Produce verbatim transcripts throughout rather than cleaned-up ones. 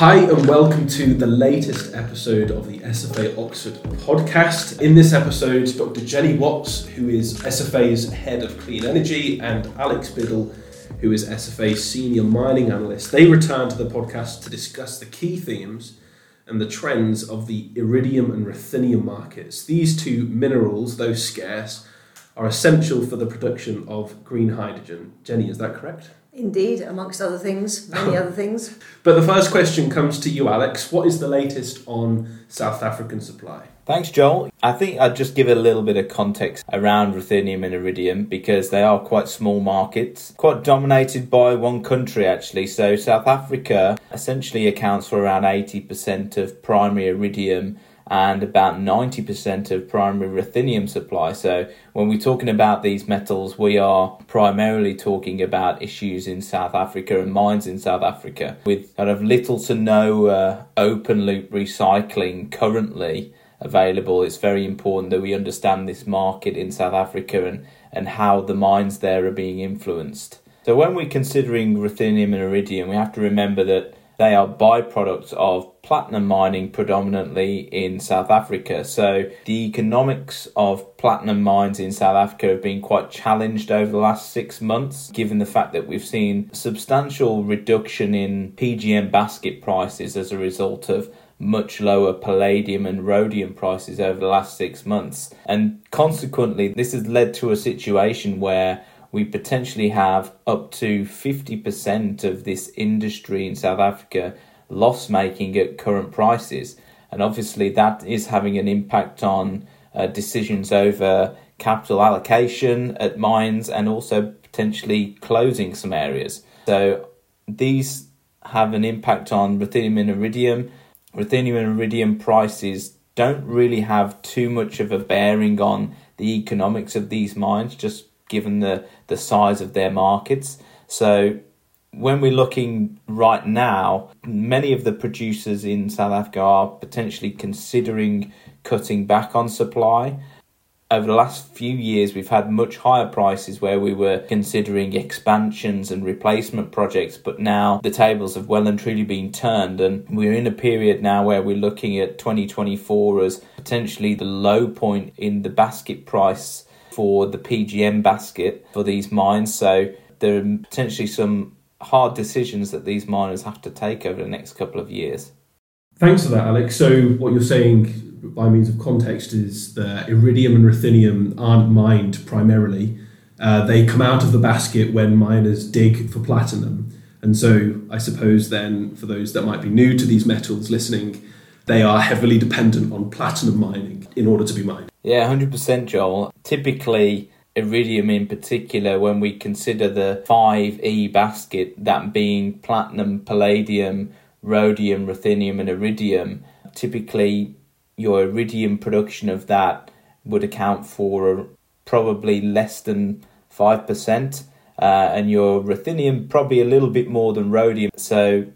Hi and welcome to the latest episode of the S F A Oxford podcast. In this episode, Dr Jenny Watts, who is S F A's Head of Clean Energy, and Alex Biddle, who is S F A's Senior Mining Analyst, they return to the podcast to discuss the key themes and the trends of the iridium and ruthenium markets. These two minerals, though scarce, are essential for the production of green hydrogen. Jenny, is that correct? Indeed, amongst other things, many other things. But the first question comes to you, Alex. What is the latest on South African supply? Thanks, Joel. I think I'd just give a little bit of context around ruthenium and iridium because they are quite small markets, quite dominated by one country actually. So South Africa essentially accounts for around eighty percent of primary iridium and about ninety percent of primary ruthenium supply. So when we're talking about these metals, we are primarily talking about issues in South Africa and mines in South Africa with kind of little to no uh, open loop recycling currently available. It's very important that we understand this market in South Africa and, and how the mines there are being influenced. So when we're considering ruthenium and iridium, we have to remember that they are byproducts of platinum mining predominantly in South Africa. So the economics of platinum mines in South Africa have been quite challenged over the last six months, given the fact that we've seen substantial reduction in P G M basket prices as a result of much lower palladium and rhodium prices over the last six months. And consequently, this has led to a situation where we potentially have up to fifty percent of this industry in South Africa loss-making at current prices. And obviously that is having an impact on uh, decisions over capital allocation at mines and also potentially closing some areas. So these have an impact on ruthenium and iridium. Ruthenium and iridium prices don't really have too much of a bearing on the economics of these mines, just given the, the size of their markets. So when we're looking right now, many of the producers in South Africa are potentially considering cutting back on supply. Over the last few years, we've had much higher prices where we were considering expansions and replacement projects, but now the tables have well and truly been turned, and we're in a period now where we're looking at twenty twenty-four as potentially the low point in the basket price for the P G M basket for these mines. So there are potentially some hard decisions that these miners have to take over the next couple of years. Thanks for that, Alex. So what you're saying by means of context is that iridium and ruthenium aren't mined primarily. Uh, they come out of the basket when miners dig for platinum. And so I suppose then for those that might be new to these metals listening, they are heavily dependent on platinum mining in order to be mined. Yeah, one hundred percent, Joel. Typically, iridium in particular, when we consider the five E basket, that being platinum, palladium, rhodium, ruthenium and iridium, typically your iridium production of that would account for probably less than five percent, uh, and your ruthenium probably a little bit more than rhodium. So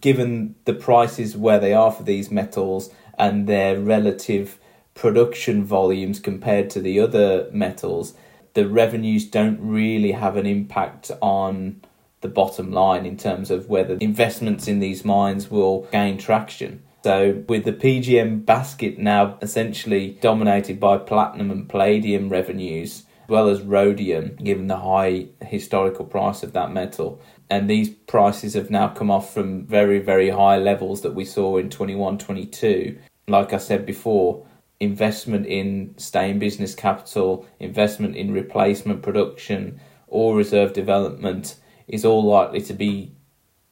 given the prices where they are for these metals and their relative production volumes compared to the other metals, the revenues don't really have an impact on the bottom line in terms of whether investments in these mines will gain traction. So with the P G M basket now essentially dominated by platinum and palladium revenues, as well as rhodium, given the high historical price of that metal. And these prices have now come off from very, very high levels that we saw in twenty-one twenty-two. Like I said before, investment in staying business capital, investment in replacement production or reserve development is all likely to be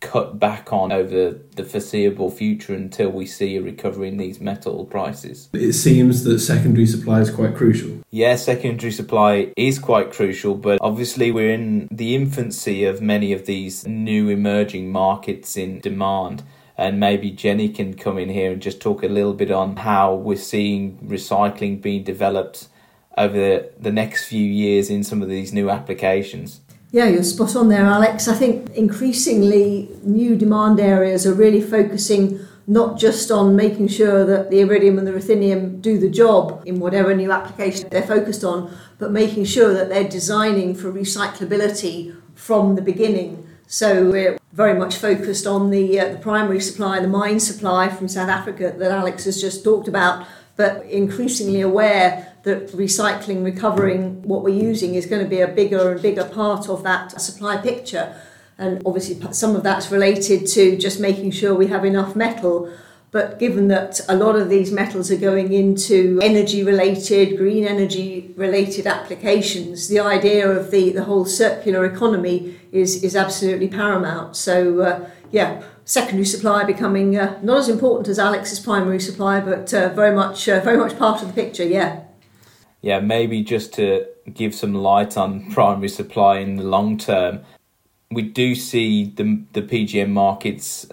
cut back on over the foreseeable future until we see a recovery in these metal prices. It seems that secondary supply is quite crucial. Yeah, secondary supply is quite crucial, but obviously we're in the infancy of many of these new emerging markets in demand. And maybe Jenny can come in here and just talk a little bit on how we're seeing recycling being developed over the next few years in some of these new applications. Yeah, you're spot on there, Alex. I think increasingly new demand areas are really focusing not just on making sure that the iridium and the ruthenium do the job in whatever new application they're focused on, but making sure that they're designing for recyclability from the beginning. So we're very much focused on the, uh, the primary supply, the mine supply from South Africa that Alex has just talked about, but increasingly aware that recycling, recovering what we're using is going to be a bigger and bigger part of that supply picture. And obviously some of that's related to just making sure we have enough metal. But given that a lot of these metals are going into energy-related, green energy-related applications, the idea of the, the whole circular economy is, is absolutely paramount. So, uh, yeah, secondary supply becoming uh, not as important as Alex's primary supply, but uh, very much uh, very much part of the picture, yeah. Yeah, maybe just to give some light on primary supply in the long term, we do see the the P G M markets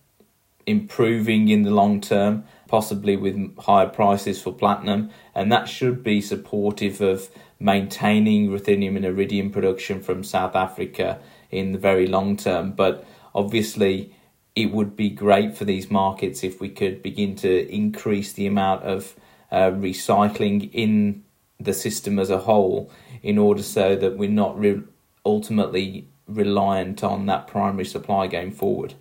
improving in the long term, possibly with higher prices for platinum, and that should be supportive of maintaining ruthenium and iridium production from South Africa in the very long term. But obviously it would be great for these markets if we could begin to increase the amount of uh, recycling in the system as a whole, in order so that we're not re- ultimately reliant on that primary supply going forward.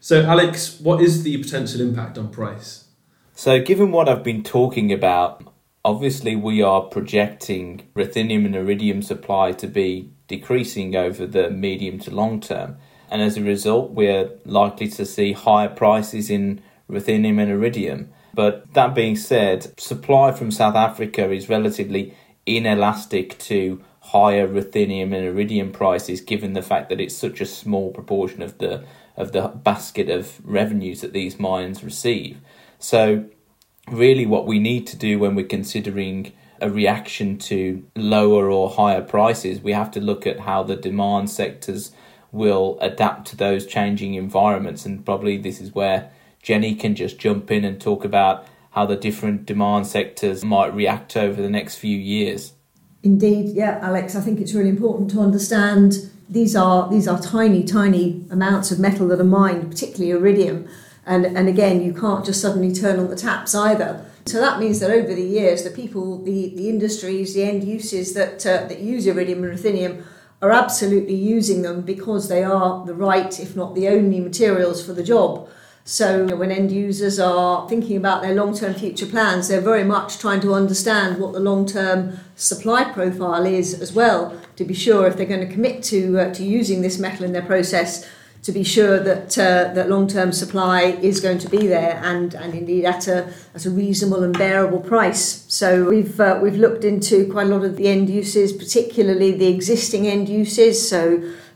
So, Alex, what is the potential impact on price? So, given what I've been talking about, obviously we are projecting ruthenium and iridium supply to be decreasing over the medium to long term. And as a result, we're likely to see higher prices in ruthenium and iridium. But that being said, supply from South Africa is relatively inelastic to higher ruthenium and iridium prices, given the fact that it's such a small proportion of the of the basket of revenues that these mines receive. So really what we need to do when we're considering a reaction to lower or higher prices, we have to look at how the demand sectors will adapt to those changing environments. And probably this is where Jenny can just jump in and talk about how the different demand sectors might react over the next few years. Indeed, yeah, Alex, I think it's really important to understand These are these are tiny, tiny amounts of metal that are mined, particularly iridium. And, and again, you can't just suddenly turn on the taps either. So that means that over the years, the people, the, the industries, the end uses that uh, that use iridium and ruthenium are absolutely using them because they are the right, if not the only, materials for the job. So you know, when end users are thinking about their long-term future plans, they're very much trying to understand what the long-term supply profile is as well, to be sure if they're going to commit to uh, to using this metal in their process, to be sure that uh, that long-term supply is going to be there and, and indeed at a at a reasonable and bearable price. So we've uh, we've looked into quite a lot of the end uses, particularly the existing end uses. So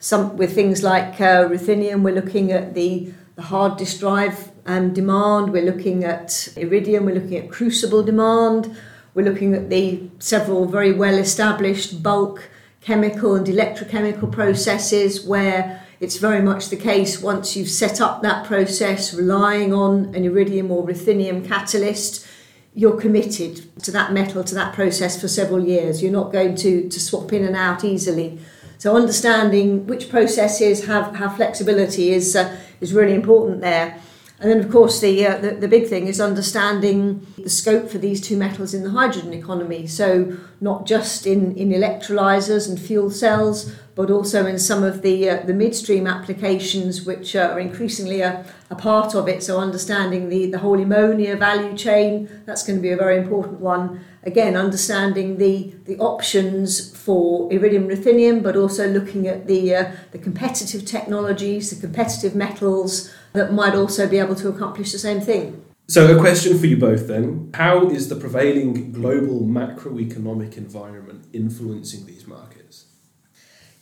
some with things like uh, ruthenium, we're looking at the the hard disk drive um, demand, we're looking at iridium, we're looking at crucible demand, we're looking at the several very well-established bulk chemical and electrochemical processes where it's very much the case once you've set up that process relying on an iridium or ruthenium catalyst, you're committed to that metal, to that process for several years. You're not going to, to swap in and out easily. So understanding which processes have, have flexibility is uh, is really important there. And then, of course, the, uh, the the big thing is understanding the scope for these two metals in the hydrogen economy. So not just in, in electrolyzers and fuel cells, but also in some of the uh, the midstream applications, which uh, are increasingly a, a part of it. So understanding the, the whole ammonia value chain, that's going to be a very important one. Again, understanding the, the options for iridium, ruthenium, but also looking at the uh, the competitive technologies, the competitive metals that might also be able to accomplish the same thing. So a question for you both then. How is the prevailing global macroeconomic environment influencing these markets?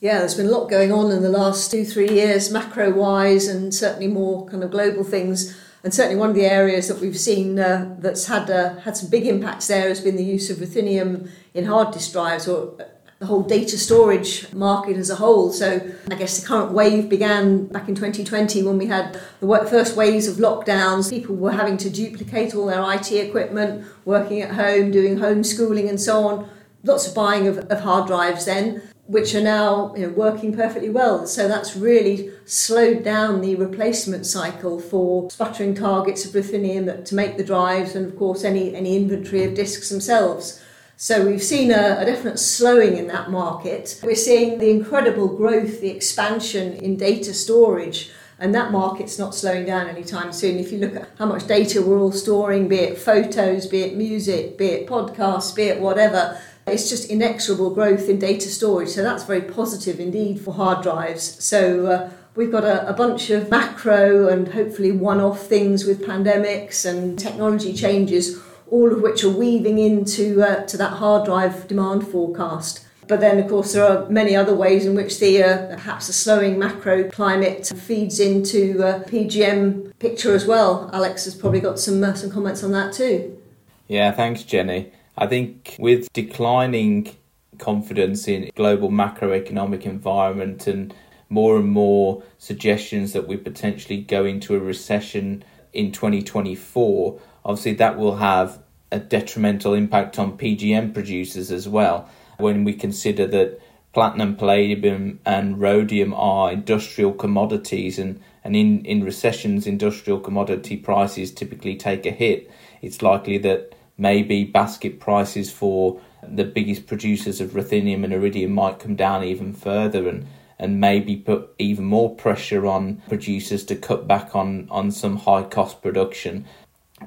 Yeah, there's been a lot going on in the last two, three years, macro-wise, and certainly more kind of global things. And certainly one of the areas that we've seen uh, that's had uh, had some big impacts there has been the use of ruthenium in hard disk drives, or the whole data storage market as a whole. So I guess the current wave began back in twenty twenty when we had the first waves of lockdowns. People were having to duplicate all their I T equipment, working at home, doing homeschooling and so on. Lots of buying of, of hard drives then, which are now you know, working perfectly well. So that's really slowed down the replacement cycle for sputtering targets of ruthenium that, to make the drives and, of course, any, any inventory of disks themselves. So we've seen a, a definite slowing in that market. We're seeing the incredible growth, the expansion in data storage, and that market's not slowing down anytime soon. If you look at how much data we're all storing, be it photos, be it music, be it podcasts, be it whatever, it's just inexorable growth in data storage. So that's very positive indeed for hard drives. So uh, we've got a, a bunch of macro and hopefully one-off things with pandemics and technology changes, all of which are weaving into uh, to that hard drive demand forecast. But then, of course, there are many other ways in which the uh, perhaps a slowing macro climate feeds into uh, P G M picture as well. Alex has probably got some uh, some comments on that too. Yeah, thanks, Jenny. I think with declining confidence in global macroeconomic environment and more and more suggestions that we potentially go into a recession in twenty twenty-four, obviously that will have a detrimental impact on P G M producers as well. When we consider that platinum, palladium and rhodium are industrial commodities, and, and in, in recessions, industrial commodity prices typically take a hit, it's likely that maybe basket prices for the biggest producers of ruthenium and iridium might come down even further and, and maybe put even more pressure on producers to cut back on, on some high-cost production.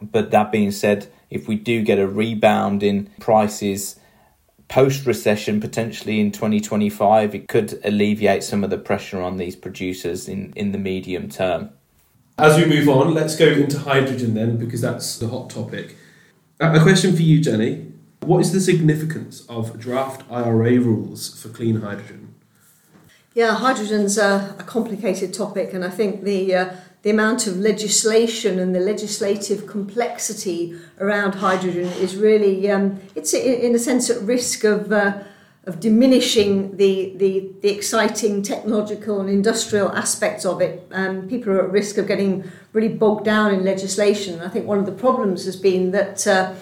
But that being said, if we do get a rebound in prices post-recession, potentially in twenty twenty-five, it could alleviate some of the pressure on these producers in, in the medium term. As we move on, let's go into hydrogen then, because that's the hot topic. A question for you, Jenny. What is the significance of draft I R A rules for clean hydrogen? Yeah, hydrogen's a, a complicated topic, and I think the uh, the amount of legislation and the legislative complexity around hydrogen is really, um, it's in a sense at risk of uh, of diminishing the, the the exciting technological and industrial aspects of it. Um, people are at risk of getting really bogged down in legislation. And I think one of the problems has been that uh,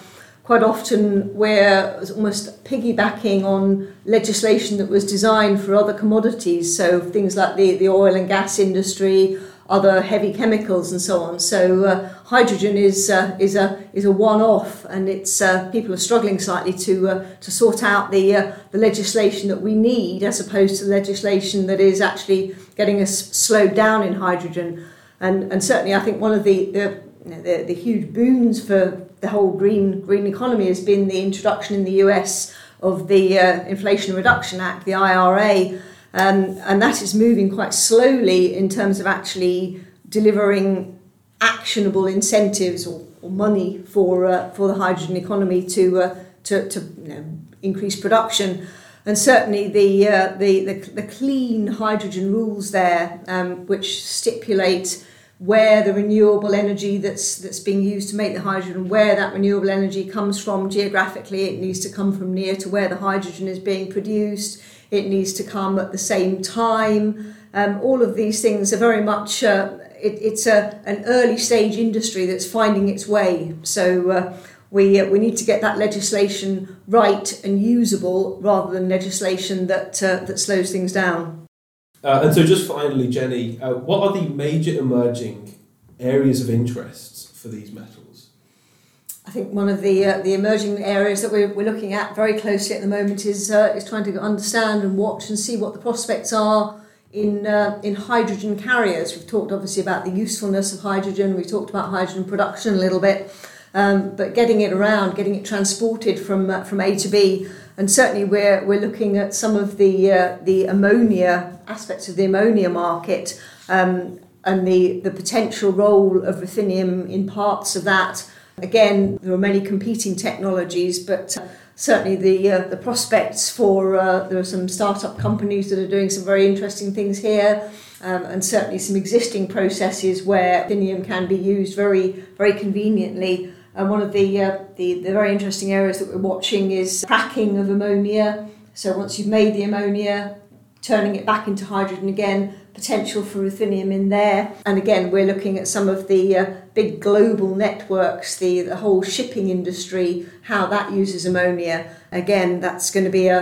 quite often we're almost piggybacking on legislation that was designed for other commodities, so things like the, the oil and gas industry, other heavy chemicals and so on. So uh, hydrogen is uh, is a is a one-off, and it's uh, people are struggling slightly to uh, to sort out the uh, the legislation that we need, as opposed to legislation that is actually getting us slowed down in hydrogen. And and certainly, I think one of the the, you know, the the huge boons for the whole green green economy has been the introduction in the U S of the uh, Inflation Reduction Act, the I R A, um, and that is moving quite slowly in terms of actually delivering actionable incentives or, or money for uh, for the hydrogen economy to uh, to, to you know, increase production. And certainly the, uh, the, the, the clean hydrogen rules there, um, which stipulate where the renewable energy that's that's being used to make the hydrogen, where that renewable energy comes from geographically, it needs to come from near to where the hydrogen is being produced. It needs to come at the same time. Um, all of these things are very much, uh, it, it's a, an early stage industry that's finding its way. So Uh, We uh, we need to get that legislation right and usable, rather than legislation that uh, that slows things down. Uh, and so, just finally, Jenny, uh, what are the major emerging areas of interest for these metals? I think one of the uh, the emerging areas that we're, we're looking at very closely at the moment is uh, is trying to understand and watch and see what the prospects are in uh, in hydrogen carriers. We've talked obviously about the usefulness of hydrogen. We talked about hydrogen production a little bit. Um, but getting it around, getting it transported from uh, from A to B, and certainly we're we're looking at some of the uh, the ammonia aspects of the ammonia market, um, and the the potential role of ruthenium in parts of that. Again, there are many competing technologies, but uh, certainly the uh, the prospects for uh, there are some startup companies that are doing some very interesting things here. Um, and certainly some existing processes where ruthenium can be used very, very conveniently. And one of the, uh, the the very interesting areas that we're watching is cracking of ammonia. So once you've made the ammonia, turning it back into hydrogen again, potential for ruthenium in there. And again, we're looking at some of the uh, big global networks, the, the whole shipping industry, how that uses ammonia. Again, that's going to be a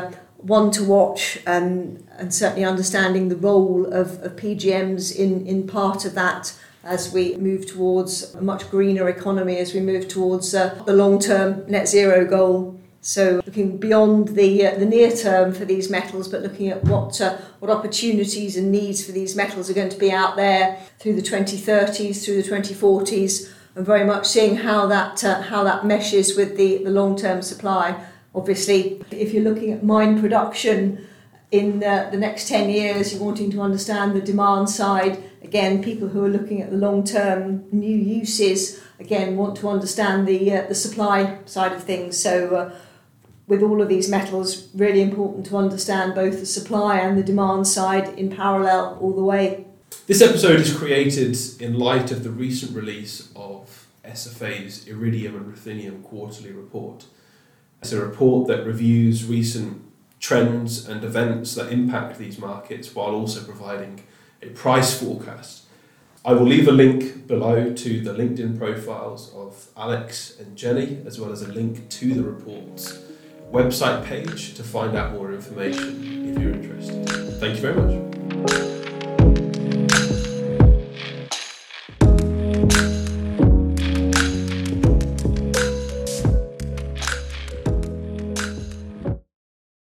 one to watch, um, and certainly understanding the role of, of P G Ms in, in part of that as we move towards a much greener economy, as we move towards uh, the long-term net zero goal. So looking beyond the uh, the near term for these metals, but looking at what uh, what opportunities and needs for these metals are going to be out there through the twenty thirties, through the twenty forties, and very much seeing how that uh, how that meshes with the, the long-term supply. Obviously, if you're looking at mine production in uh, the next ten years, you're wanting to understand the demand side. Again, people who are looking at the long-term new uses, again, want to understand the uh, the supply side of things. So uh, with all of these metals, really important to understand both the supply and the demand side in parallel all the way. This episode is created in light of the recent release of S F A's Iridium and Ruthenium Quarterly Report. It's a report that reviews recent trends and events that impact these markets while also providing a price forecast. I will leave a link below to the LinkedIn profiles of Alex and Jenny, as well as a link to the report's website page to find out more information if you're interested. Thank you very much.